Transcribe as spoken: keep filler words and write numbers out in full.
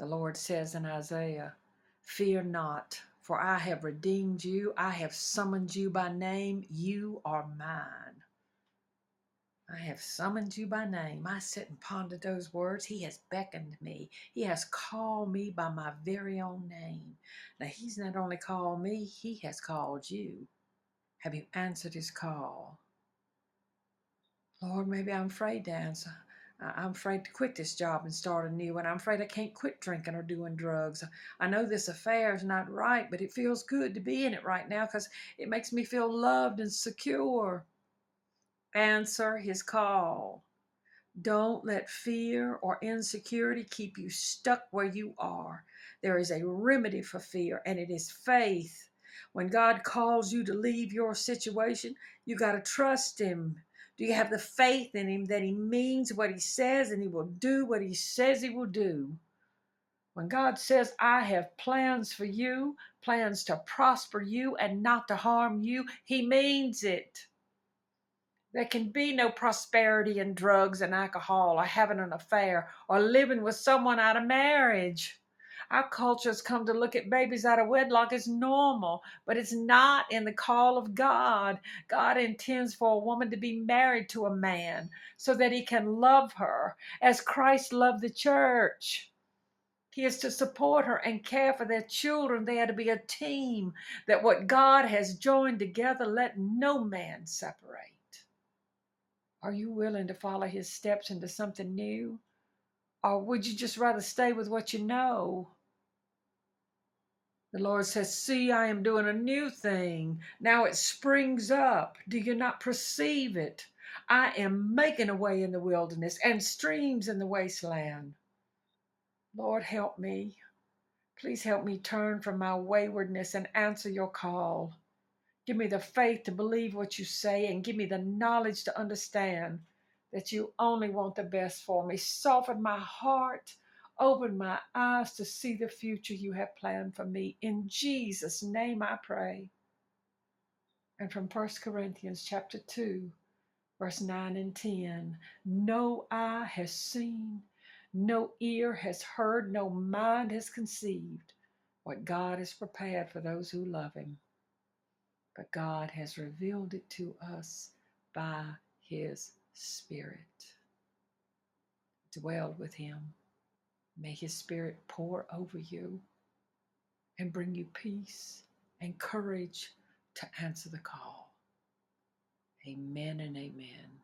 The Lord says in Isaiah, "Fear not, for I have redeemed you. I have summoned you by name. You are mine." I have summoned you by name. I sit and ponder those words. He has beckoned me. He has called me by my very own name. Now, he's not only called me, he has called you. Have you answered his call? Lord, maybe I'm afraid to answer. I'm afraid to quit this job and start a new one. I'm afraid I can't quit drinking or doing drugs. I know this affair is not right, but it feels good to be in it right now because it makes me feel loved and secure. Answer his call. Don't let fear or insecurity keep you stuck where you are. There is a remedy for fear, and it is faith. When God calls you to leave your situation, you got to trust him. Do you have the faith in him that he means what he says and he will do what he says he will do? When God says, "I have plans for you, plans to prosper you and not to harm you," he means it. There can be no prosperity in drugs and alcohol or having an affair or living with someone out of marriage. Our culture has come to look at babies out of wedlock as normal, but it's not in the call of God. God intends for a woman to be married to a man so that he can love her as Christ loved the church. He is to support her and care for their children. They are to be a team, that what God has joined together, let no man separate. Are you willing to follow his steps into something new? Or would you just rather stay with what you know? The Lord says, "See, I am doing a new thing. Now it springs up. Do you not perceive it? I am making a way in the wilderness and streams in the wasteland." Lord, help me. Please help me turn from my waywardness and answer your call. Give me the faith to believe what you say, and give me the knowledge to understand that you only want the best for me. Soften my heart. Open my eyes to see the future you have planned for me. In Jesus' name I pray. And from First Corinthians chapter two, verse nine and ten, "No eye has seen, no ear has heard, no mind has conceived what God has prepared for those who love him. But God has revealed it to us by his Spirit." Dwell with him. May his Spirit pour over you and bring you peace and courage to answer the call. Amen and amen.